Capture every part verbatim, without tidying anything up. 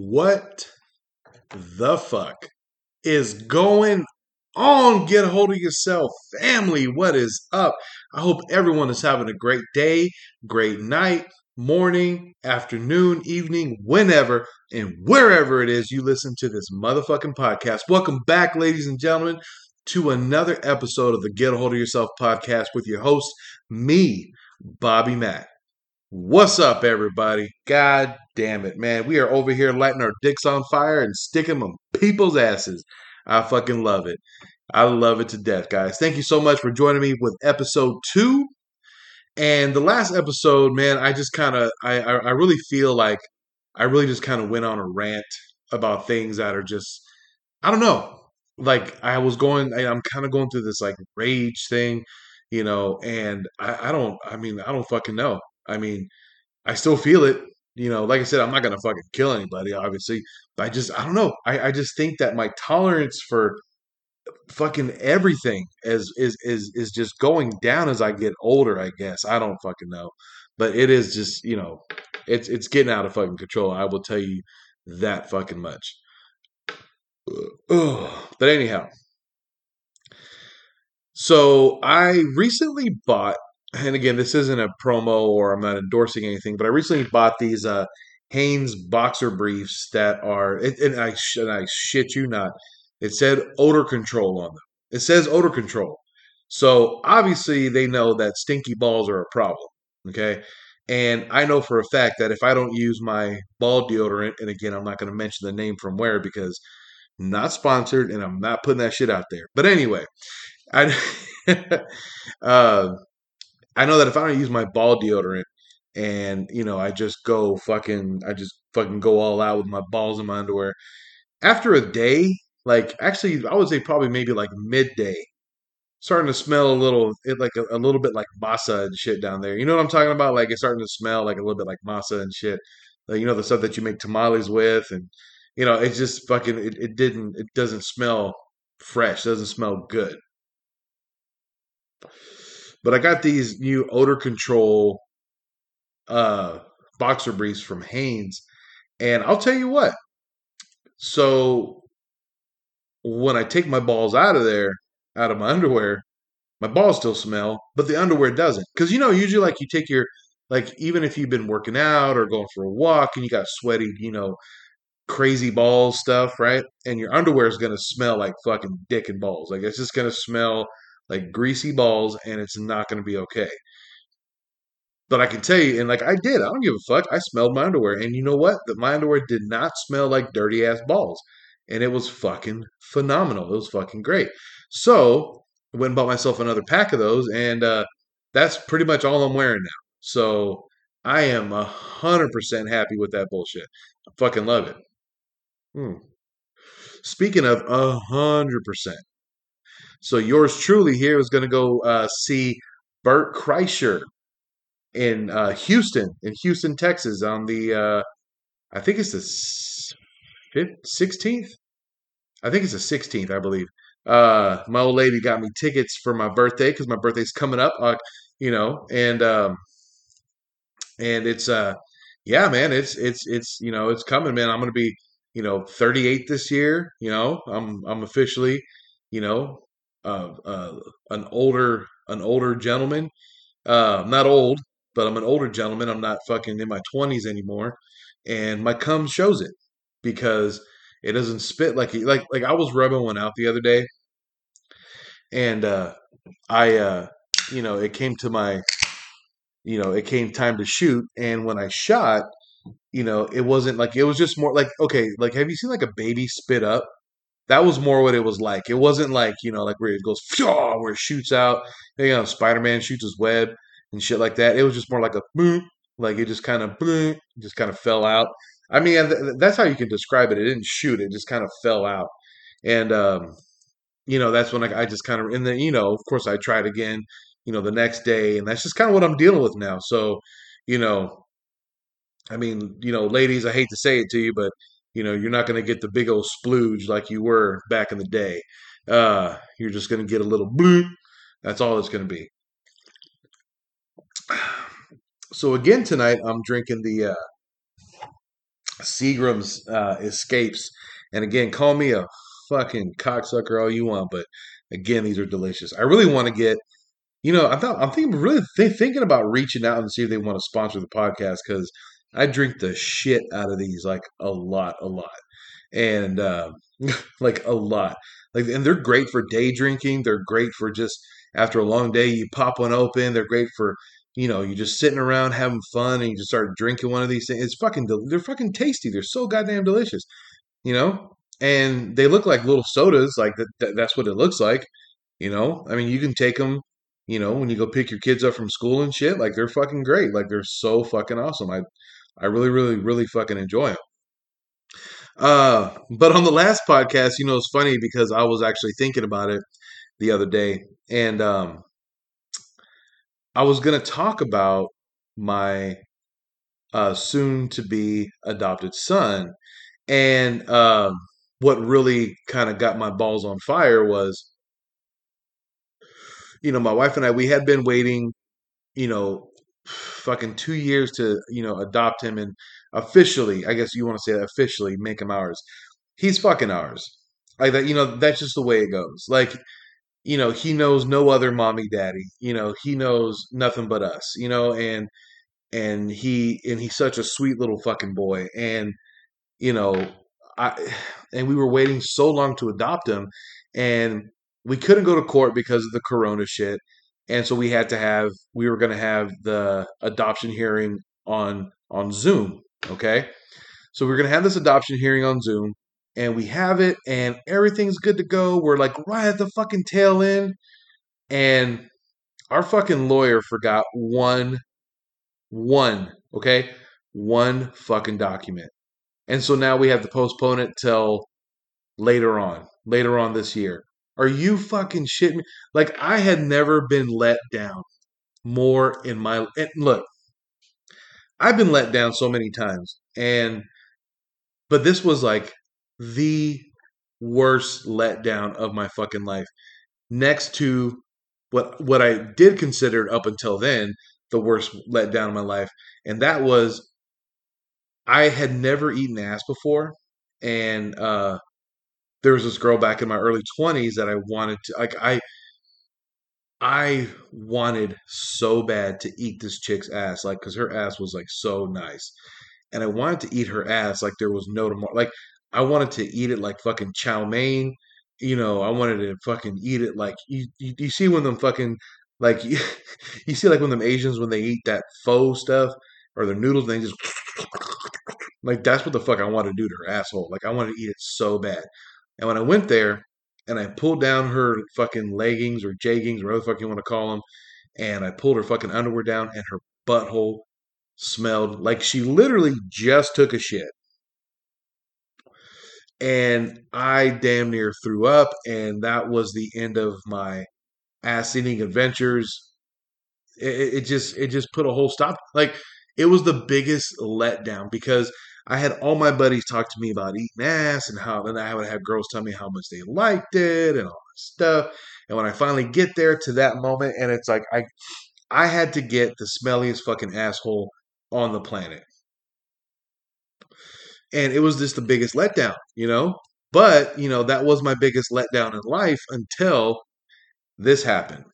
What the fuck is going on? Get a hold of yourself, family. What is up? I hope everyone is having a great day, great night, morning, afternoon, evening, whenever and wherever it is you listen to this motherfucking podcast. Welcome back, ladies and gentlemen, to another episode of the Get a Hold of Yourself podcast with your host, me, Bobby Mack. What's up, everybody? God damn it, man. We are over here lighting our dicks on fire and sticking them people's asses. I fucking love it. I love it to death, guys. Thank you so much for joining me with episode two. And the last episode, man, I just kind of, I, I, I really feel like I really just kind of went on a rant about things that are just, I don't know. Like I was going, I, I'm kind of going through this like rage thing, you know, and I, I don't, I mean, I don't fucking know. I mean, I still feel it, you know, like I said, I'm not going to fucking kill anybody, obviously, but I just, I don't know. I, I just think that my tolerance for fucking everything is, is, is, is just going down as I get older, I guess. I don't fucking know, but it is just, you know, it's, it's getting out of fucking control. I will tell you that fucking much. Ugh. But anyhow, so I recently bought, and again, this isn't a promo or I'm not endorsing anything, but I recently bought these uh, Hanes boxer briefs that are, it, and, I, and I shit you not, it said odor control on them. It says odor control. So obviously they know that stinky balls are a problem, okay? And I know for a fact that if I don't use my ball deodorant, and again, I'm not going to mention the name from where because I'm not sponsored and I'm not putting that shit out there. But anyway, I... uh, I know that if I don't use my ball deodorant and, you know, I just go fucking, I just fucking go all out with my balls in my underwear. After a day, like actually, I would say probably maybe like midday, starting to smell a little, it like a, a little bit like masa and shit down there. You know what I'm talking about? Like it's starting to smell like a little bit like masa and shit. Like, you know, the stuff that you make tamales with and, you know, it's just fucking, it, it didn't, it doesn't smell fresh. Doesn't smell good. But I got these new odor control uh, boxer briefs from Hanes. And I'll tell you what. So when I take my balls out of there, out of my underwear, my balls still smell, but the underwear doesn't. Because, you know, usually like you take your, like even if you've been working out or going for a walk and you got sweaty, you know, crazy ball stuff, right? And your underwear is going to smell like fucking dick and balls. Like it's just going to smell like greasy balls, and it's not going to be okay. But I can tell you, and like I did, I don't give a fuck. I smelled my underwear, and you know what? That my underwear did not smell like dirty ass balls, and it was fucking phenomenal. It was fucking great. So I went and bought myself another pack of those, and uh, that's pretty much all I'm wearing now. So I am a hundred percent happy with that bullshit. I fucking love it. Hmm. Speaking of a hundred percent. So yours truly here is going to go uh, see Bert Kreischer in uh, Houston, in Houston, Texas on the, uh, I think it's the sixteenth. I think it's the sixteenth, I believe. Uh, my old lady got me tickets for my birthday because my birthday's coming up, uh, you know, and, um, and it's, uh, yeah, man, it's, it's, it's, you know, it's coming, man. I'm going to be, you know, thirty-eight this year, you know, I'm, I'm officially, you know, Uh, uh, an older, an older gentleman, uh, not old, but I'm an older gentleman. I'm not fucking in my twenties anymore. And my cum shows it because it doesn't spit like, he, like, like I was rubbing one out the other day and, uh, I, uh, you know, it came to my, you know, it came time to shoot. And when I shot, you know, it wasn't like, it was just more like, okay, like, have you seen like a baby spit up? That was more what it was like. It wasn't like, you know, like where it goes, where it shoots out. You know, Spider-Man shoots his web and shit like that. It was just more like a, boom, like it just kind of, boom, just kind of fell out. I mean, that's how you can describe it. It didn't shoot. It just kind of fell out. And, um, you know, that's when I, I just kind of, and then, you know, of course I tried again, you know, the next day. And that's just kind of what I'm dealing with now. So, you know, I mean, you know, ladies, I hate to say it to you, but, you know, you're not going to get the big old splooge like you were back in the day. Uh, you're just going to get a little bloop. That's all it's going to be. So again, tonight, I'm drinking the, uh, Seagram's uh, escapes. And again, call me a fucking cocksucker all you want, but again, these are delicious. I really want to get, you know, I thought, I'm thinking, really th- thinking about reaching out and see if they want to sponsor the podcast, because I drink the shit out of these, like a lot, a lot. And uh, like a lot. Like, and they're great for day drinking. They're great for just after a long day, you pop one open. They're great for, you know, you're just sitting around having fun and you just start drinking one of these things. It's fucking, del- they're fucking tasty. They're so goddamn delicious, you know? And they look like little sodas. Like th- th- that's what it looks like, you know? I mean, you can take them, you know, when you go pick your kids up from school and shit. Like, they're fucking great. Like, they're so fucking awesome. I, I really, really, really fucking enjoy them. Uh, but on the last podcast, you know, it's funny because I was actually thinking about it the other day, and um, I was going to talk about my uh, soon-to-be adopted son, and uh, what really kind of got my balls on fire was, you know, my wife and I, we had been waiting, you know, fucking two years to, you know, adopt him, and officially, I guess you want to say that, officially make him ours. He's fucking ours. Like that, you know, that's just the way it goes. Like, you know, he knows no other mommy, daddy, you know, he knows nothing but us, you know, and, and he, and he's such a sweet little fucking boy. And, you know, I, and we were waiting so long to adopt him, and we couldn't go to court because of the Corona shit. And so we had to have, we were going to have the adoption hearing on, on Zoom. Okay. So we're going to have this adoption hearing on Zoom, and we have it, and everything's good to go. We're like right at the fucking tail end. And our fucking lawyer forgot one, one, okay. One fucking document. And so now we have to postpone it till later on, later on this year. Are you fucking shitting me? Like, I had never been let down more in my, and look, I've been let down so many times, and but this was like the worst letdown of my fucking life, next to what what I did consider up until then the worst letdown of my life, and that was I had never eaten ass before, and uh, there was this girl back in my early twenties that I wanted to like I. I wanted so bad to eat this chick's ass, like, because her ass was, like, so nice. And I wanted to eat her ass like there was no tomorrow. Like, I wanted to eat it like fucking chow mein. You know, I wanted to fucking eat it like, you, you, you see when them fucking, like, you, you see, like, when them Asians, when they eat that pho stuff or their noodles, they just, like, that's what the fuck I wanted to do to her asshole. Like, I wanted to eat it so bad. And when I went there, and I pulled down her fucking leggings or jeggings or whatever the fuck you want to call them. And I pulled her fucking underwear down, and her butthole smelled like she literally just took a shit. And I damn near threw up. And that was the end of my ass eating adventures. It, it just, it just put a whole stop. Like, it was the biggest letdown, because I had all my buddies talk to me about eating ass, and how, and I would have girls tell me how much they liked it and all that stuff. And when I finally get there to that moment, and it's like, I, I had to get the smelliest fucking asshole on the planet. And it was just the biggest letdown, you know, but you know, that was my biggest letdown in life until this happened.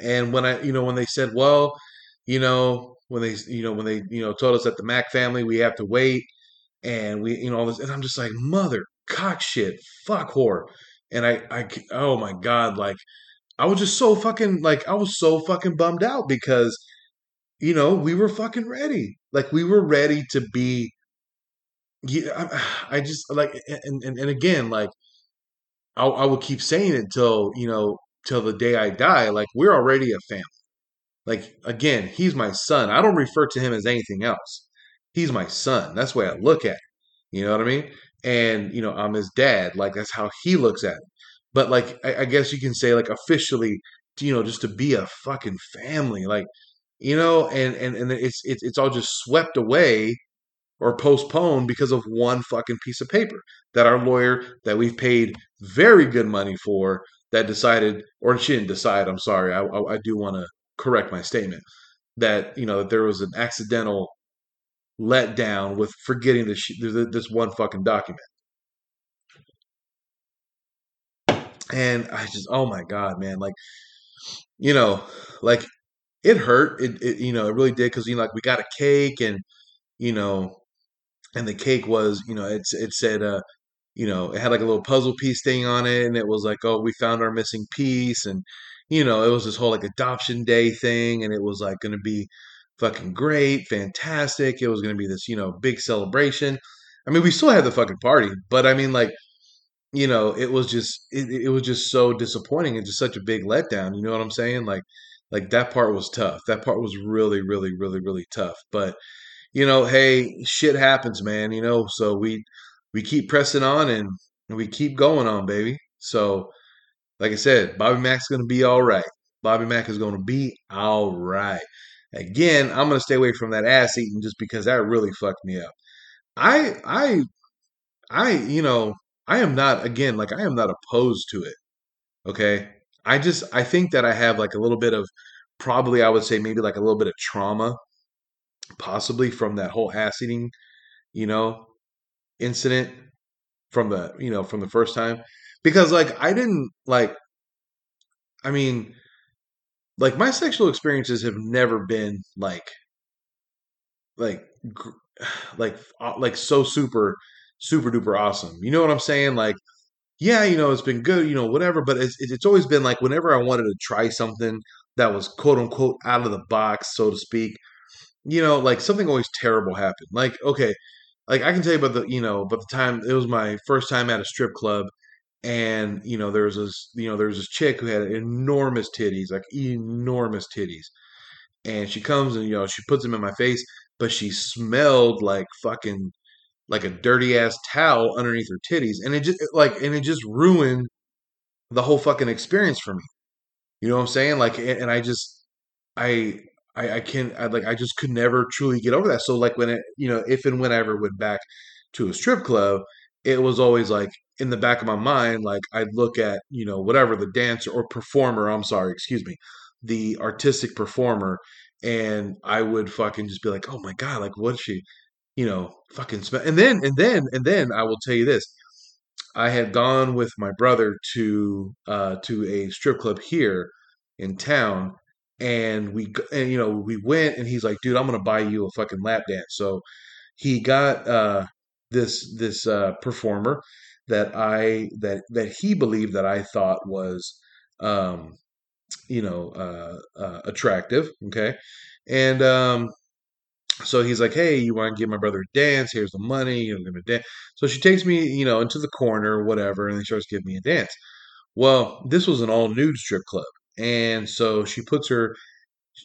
And when I, you know, when they said, well, you know, When they, you know, when they, you know, told us that the Mac family, we have to wait, and we, you know, all this, and I'm just like, mother cock shit, fuck whore. And I, I, oh my God, like, I was just so fucking, like, I was so fucking bummed out, because, you know, we were fucking ready. Like, we were ready to be, I, I just, like, and, and, and again, like, I, I will keep saying it till, you know, till the day I die, like, we're already a family. Like, again, he's my son. I don't refer to him as anything else. He's my son. That's the way I look at it. You know what I mean? And, you know, I'm his dad. Like, that's how he looks at it. But, like, I, I guess you can say, like, officially, you know, just to be a fucking family. Like, you know, and and, and it's, it's it's all just swept away or postponed because of one fucking piece of paper that our lawyer, that we've paid very good money for, that decided, or she didn't decide, I'm sorry. I, I, I do want to correct my statement that, you know, that there was an accidental let down with forgetting this this one fucking document. And I just, oh my God, man, like, you know, like it hurt. It, it you know, it really did. Cause you know, like we got a cake and, you know, and the cake was, you know, it's, it said, uh, you know, it had like a little puzzle piece thing on it. And it was like, oh, we found our missing piece. And, you know, it was this whole like adoption day thing. And it was like going to be fucking great, fantastic. It was going to be this, you know, big celebration. I mean, we still had the fucking party, but I mean, like, you know, it was just, it, it was just so disappointing and just such a big letdown. You know what I'm saying? Like, like that part was tough. That part was really, really, really, really tough. But, you know, hey, shit happens, man, you know? So we, we keep pressing on and we keep going on, baby. So like I said, Bobby Mack's going to be all right. Bobby Mack is going to be all right. Again, I'm going to stay away from that ass eating just because that really fucked me up. I, I, I, you know, I am not, again, like I am not opposed to it. Okay. I just, I think that I have like a little bit of probably, I would say maybe like a little bit of trauma possibly from that whole ass eating, you know, incident from the, you know, from the first time, because like, I didn't like, I mean, like my sexual experiences have never been like, like, like, like so super, super duper awesome. You know what I'm saying? Like, yeah, you know, it's been good, you know, whatever, but it's, it's always been like whenever I wanted to try something that was quote unquote out of the box, so to speak, you know, like something always terrible happened. Like, okay. Like I can tell you about the, you know, about the time it was my first time at a strip club and, you know, there was this, you know, there was this chick who had enormous titties, like enormous titties. And she comes and, you know, she puts them in my face, but she smelled like fucking, like a dirty ass towel underneath her titties. And it just like, and it just ruined the whole fucking experience for me. You know what I'm saying? Like, and I just, I, I, I can't, I, like, I just could never truly get over that. So like when it, you know, if and whenever I went back to a strip club, it was always like in the back of my mind, like I'd look at, you know, whatever the dancer or performer, I'm sorry, excuse me, the artistic performer. And I would fucking just be like, oh my God, like what is she, you know, fucking smell. And then, and then, and then I will tell you this, I had gone with my brother to, uh, to a strip club here in town. And we, and, you know, we went and he's like, dude, I'm going to buy you a fucking lap dance. So he got, uh, this, this, uh, performer that I, that, that he believed that I thought was, um, you know, uh, uh, attractive. Okay. And, um, so he's like, hey, you want to give my brother a dance? Here's the money. You're going to dance. So she takes me, you know, into the corner, whatever. And then starts giving me a dance. Well, this was an all nude strip club. And so she puts her,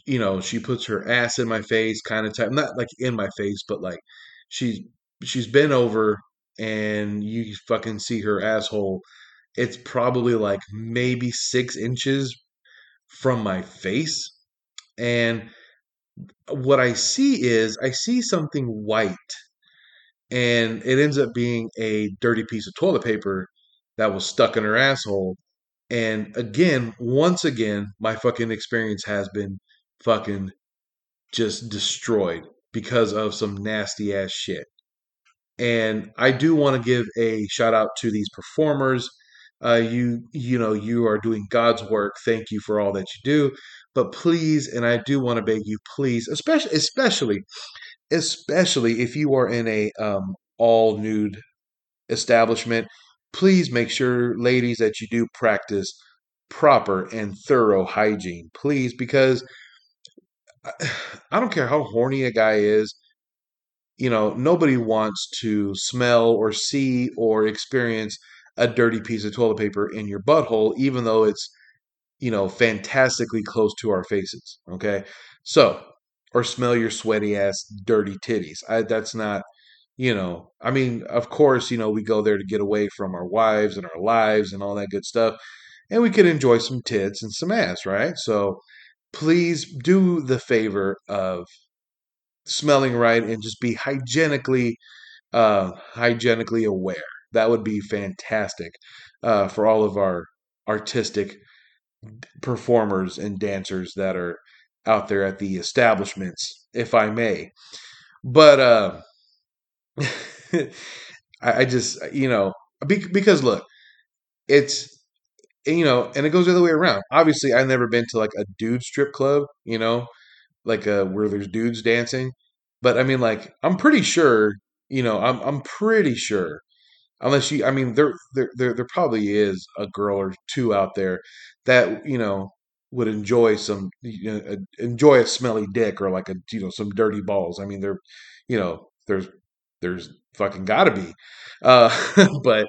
you know, she puts her ass in my face kind of type, not like in my face, but like she's, she's bent over and you fucking see her asshole. It's probably like maybe six inches from my face. And what I see is I see something white and it ends up being a dirty piece of toilet paper that was stuck in her asshole. And again, once again, my fucking experience has been fucking just destroyed because of some nasty ass shit. And I do want to give a shout out to these performers. Uh, you, you know, you are doing God's work. Thank you for all that you do, but please. And I do want to beg you, please, especially, especially, especially if you are in a, um, all nude establishment, please make sure, ladies, that you do practice proper and thorough hygiene, please, because I don't care how horny a guy is, you know, nobody wants to smell or see or experience a dirty piece of toilet paper in your butthole, even though it's, you know, fantastically close to our faces, okay? So, or smell your sweaty ass dirty titties. I, that's not... You know, I mean, of course, you know, we go there to get away from our wives and our lives and all that good stuff. And we could enjoy some tits and some ass, right? So please do the favor of smelling right and just be hygienically, uh, hygienically aware. That would be fantastic uh, for all of our artistic performers and dancers that are out there at the establishments, if I may. But uh, I, I just, you know, be, because look, it's, you know, and it goes the other way around. Obviously, I've never been to like a dude strip club, you know, like uh, where there's dudes dancing. But I mean, like, I'm pretty sure, you know, I'm I'm pretty sure, unless you, I mean, there there there, there probably is a girl or two out there that you know would enjoy some you know, uh, enjoy a smelly dick or like a you know some dirty balls. I mean, there, you know, there's there's fucking gotta be, uh, but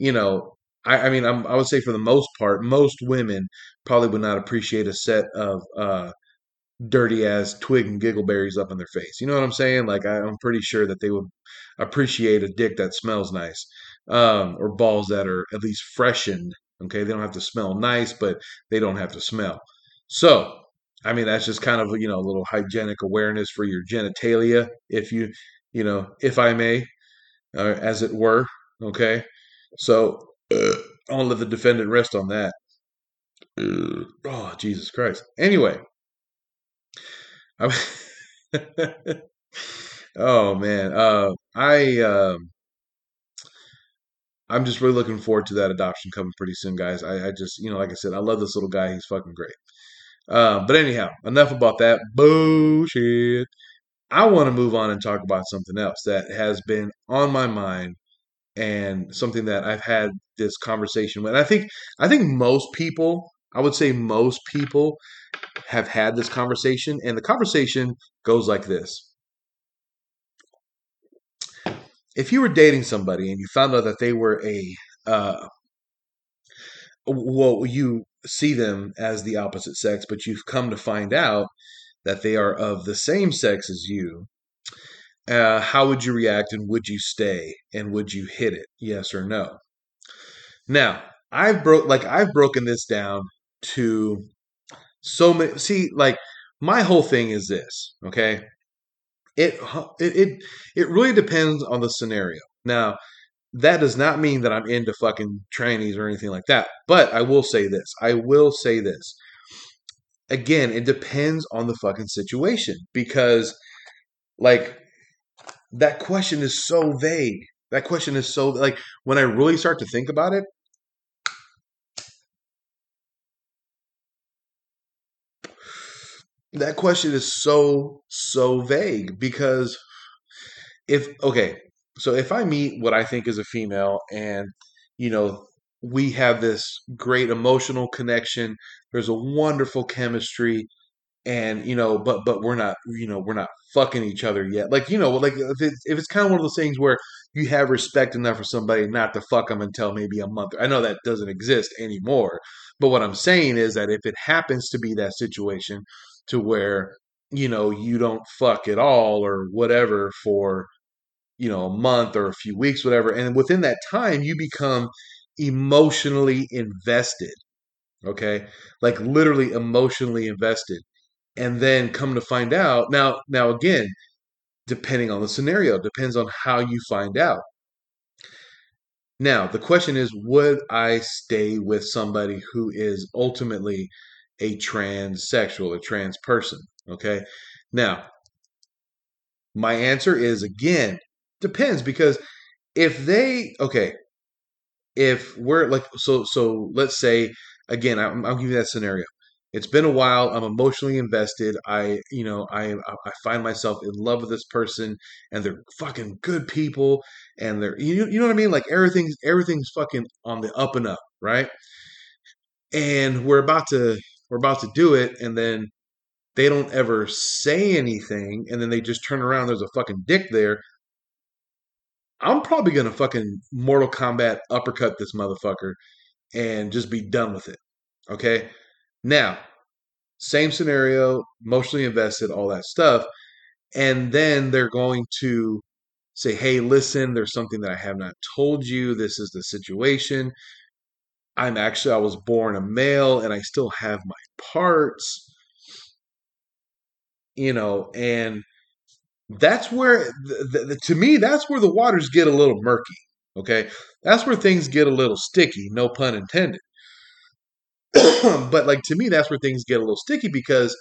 you know. I, I mean, I'm, I would say for the most part, most women probably would not appreciate a set of uh, dirty ass twig and giggleberries up in their face. You know what I'm saying? Like, I, I'm pretty sure that they would appreciate a dick that smells nice, um, or balls that are at least freshened. Okay, they don't have to smell nice, but they don't have to smell. So, I mean, that's just kind of you know a little hygienic awareness for your genitalia, if you you know, if I may, uh, as it were. Okay, so. I won't let the defendant rest on that. Oh, Jesus Christ. Anyway. I'm oh, man. Uh, I, um, I'm just really looking forward to that adoption coming pretty soon, guys. I, I just, you know, like I said, I love this little guy. He's fucking great. Uh, but anyhow, enough about that bullshit. I want to move on and talk about something else that has been on my mind. And something that I've had this conversation with. And I think I think most people, I would say most people have had this conversation. And the conversation goes like this. If you were dating somebody and you found out that they were a, uh, well, you see them as the opposite sex, but you've come to find out that they are of the same sex as you. Uh, how would you react, and would you stay, and would you hit it? Yes or no? Now, I've broke like I've broken this down to so many. See, like my whole thing is this. Okay, it it it, it really depends on the scenario. Now, that does not mean that I'm into fucking trannies or anything like that. But I will say this. I will say this. Again, it depends on the fucking situation because, like. That question is so vague. That question is so, like, when I really start to think about it, that question is so, so vague because if, okay, so if I meet what I think is a female and, you know, we have this great emotional connection, there's a wonderful chemistry. And, you know, but, but we're not, you know, we're not fucking each other yet. Like, you know, like if, it, if it's kind of one of those things where you have respect enough for somebody not to fuck them until maybe a month. I know that doesn't exist anymore, but what I'm saying is that if it happens to be that situation to where, you know, you don't fuck at all or whatever for, you know, a month or a few weeks, whatever. And within that time, you become emotionally invested. Okay. Like literally emotionally invested. And then come to find out, now, now again, depending on the scenario, depends on how you find out. Now, the question is, would I stay with somebody who is ultimately a transsexual, a trans person? Okay. Now, my answer is, again, depends because if they, okay, if we're like, so, so let's say, again, I, I'll give you that scenario. It's been a while. I'm emotionally invested. I, you know, I I find myself in love with this person, and they're fucking good people, and they're you you know what I mean? Like everything's everything's fucking on the up and up, right? And we're about to we're about to do it, and then they don't ever say anything, and then they just turn around. There's a fucking dick there. I'm probably gonna fucking Mortal Kombat uppercut this motherfucker, and just be done with it. Okay. Now, same scenario, emotionally invested, all that stuff. And then they're going to say, hey, listen, there's something that I have not told you. This is the situation. I'm actually, I was born a male and I still have my parts. You know, and that's where, the, the, the, to me, that's where the waters get a little murky. Okay. That's where things get a little sticky, no pun intended. But like to me, that's where things get a little sticky because,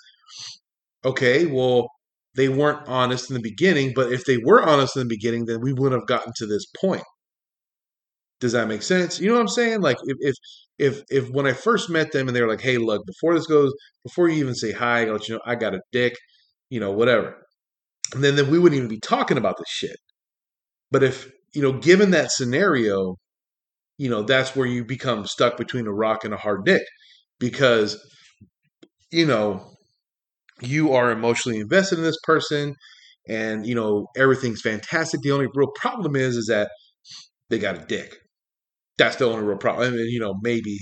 okay, well, they weren't honest in the beginning, but if they were honest in the beginning, then we wouldn't have gotten to this point. Does that make sense? You know what I'm saying? Like if if if, if when I first met them and they were like, hey, look, before this goes, before you even say hi, I gotta let you know I got a dick, you know, whatever. And then, then we wouldn't even be talking about this shit. But if, you know, given that scenario, you know, that's where you become stuck between a rock and a hard dick because, you know, you are emotionally invested in this person and, you know, everything's fantastic. The only real problem is, is that they got a dick. That's the only real problem. I mean, you know, maybe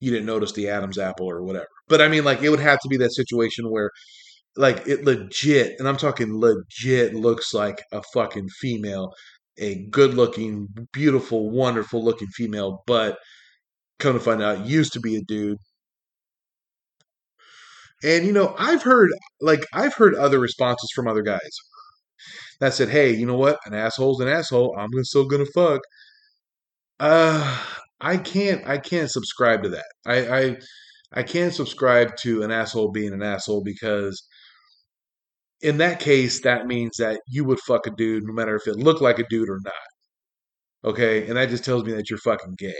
you didn't notice the Adam's apple or whatever. But I mean, like, it would have to be that situation where, like, it legit, and I'm talking legit, looks like a fucking female, a good-looking, beautiful, wonderful-looking female, but come to find out, used to be a dude. And, you know, I've heard, like, I've heard other responses from other guys that said, hey, you know what? An asshole's an asshole. I'm still gonna fuck. Uh, I can't, I can't subscribe to that. I, I, I can't subscribe to an asshole being an asshole because in that case, that means that you would fuck a dude no matter if it looked like a dude or not. Okay? And that just tells me that you're fucking gay.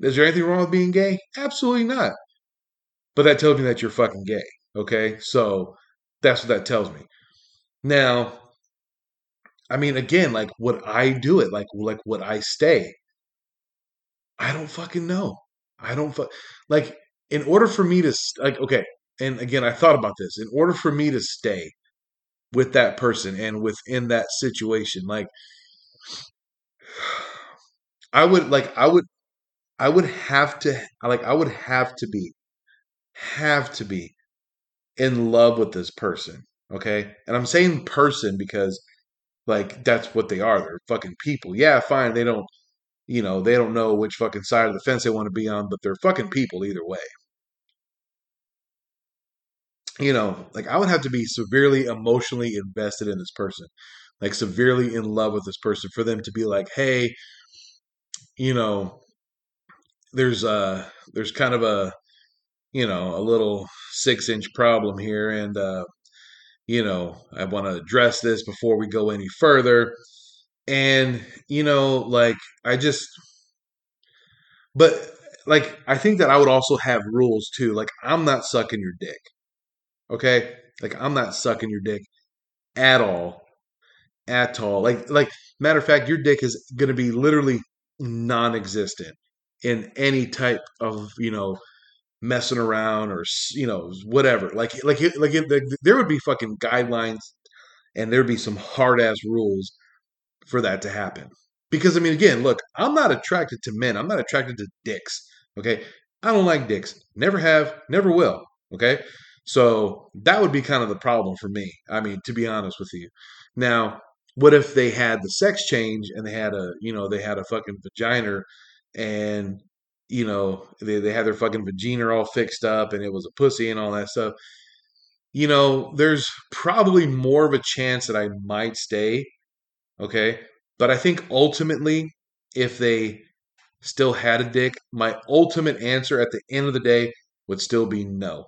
Is there anything wrong with being gay? Absolutely not. But that tells me that you're fucking gay, okay? So that's what that tells me. Now, I mean, again, like, would I do it? Like, like would I stay? I don't fucking know. I don't fuck. Like, in order for me to, like, okay, and again, I thought about this. In order for me to stay with that person and within that situation, like, I would, like, I would, I would have to, like, I would have to be. have to be in love with this person, okay? And I'm saying person because, like, that's what they are. They're fucking people. Yeah, fine, they don't, you know, they don't know which fucking side of the fence they want to be on, but they're fucking people either way. You know, like, I would have to be severely emotionally invested in this person, like, severely in love with this person for them to be like, hey, you know, there's uh there's kind of a you know, a little six inch problem here. And, uh, you know, I want to address this before we go any further. And, you know, like, I just, but like, I think that I would also have rules too. Like, I'm not sucking your dick. Okay. Like, I'm not sucking your dick at all, at all. Like, like matter of fact, your dick is going to be literally non-existent in any type of, you know, messing around or, you know, whatever. Like, like, like, it, like there would be fucking guidelines and there'd be some hard ass rules for that to happen. Because I mean, again, look, I'm not attracted to men. I'm not attracted to dicks. Okay. I don't like dicks. Never have, never will. Okay. So that would be kind of the problem for me. I mean, to be honest with you. Now, what if they had the sex change and they had a, you know, they had a fucking vagina and, you know, they, they had their fucking vagina all fixed up and it was a pussy and all that stuff. You know, there's probably more of a chance that I might stay. Okay. But I think ultimately, if they still had a dick, my ultimate answer at the end of the day would still be no.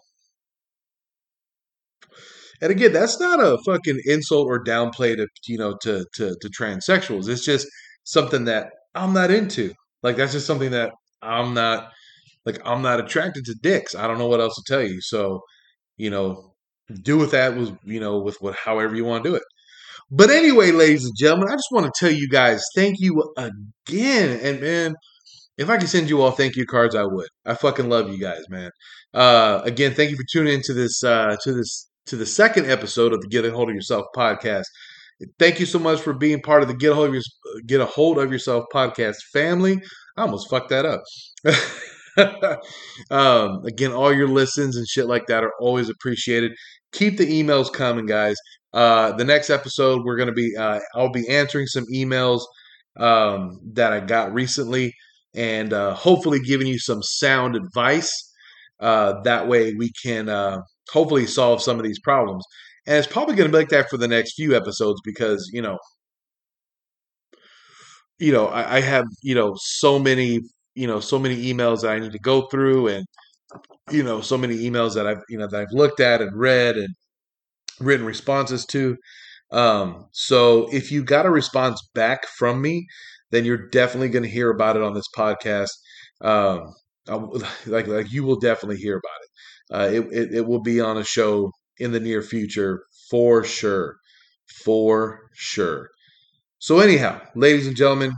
And again, that's not a fucking insult or downplay to, you know, to, to, to transsexuals. It's just something that I'm not into. Like, that's just something that I'm not like, I'm not attracted to dicks. I don't know what else to tell you. So, you know, do with that was, you know, with what, however you want to do it. But anyway, ladies and gentlemen, I just want to tell you guys, thank you again. And man, if I could send you all thank you cards, I would. I fucking love you guys, man. Uh, again, thank you for tuning into this, uh, to this, to the second episode of the Get a Hold of Yourself podcast. Thank you so much for being part of the Get a Hold of, Your- Get a Hold of Yourself podcast family. I almost fucked that up. um, again, all your listens and shit like that are always appreciated. Keep the emails coming, guys. Uh, the next episode, we're going to be, uh, I'll be answering some emails um, that I got recently and uh, hopefully giving you some sound advice. Uh, that way we can uh, hopefully solve some of these problems. And it's probably going to be like that for the next few episodes because, you know, you know, I, I have, you know, so many, you know, so many emails that I need to go through and, you know, so many emails that I've, you know, that I've looked at and read and written responses to. Um, so if you got a response back from me, then you're definitely going to hear about it on this podcast. Um, I, like, like you will definitely hear about it. Uh, it, it. It will be on a show in the near future for sure, for sure. So anyhow, ladies and gentlemen,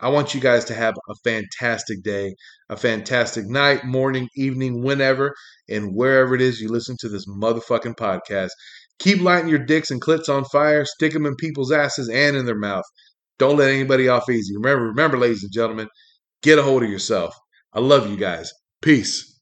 I want you guys to have a fantastic day, a fantastic night, morning, evening, whenever, and wherever it is you listen to this motherfucking podcast. Keep lighting your dicks and clits on fire. Stick them in people's asses and in their mouth. Don't let anybody off easy. Remember, remember, ladies and gentlemen, get a hold of yourself. I love you guys. Peace.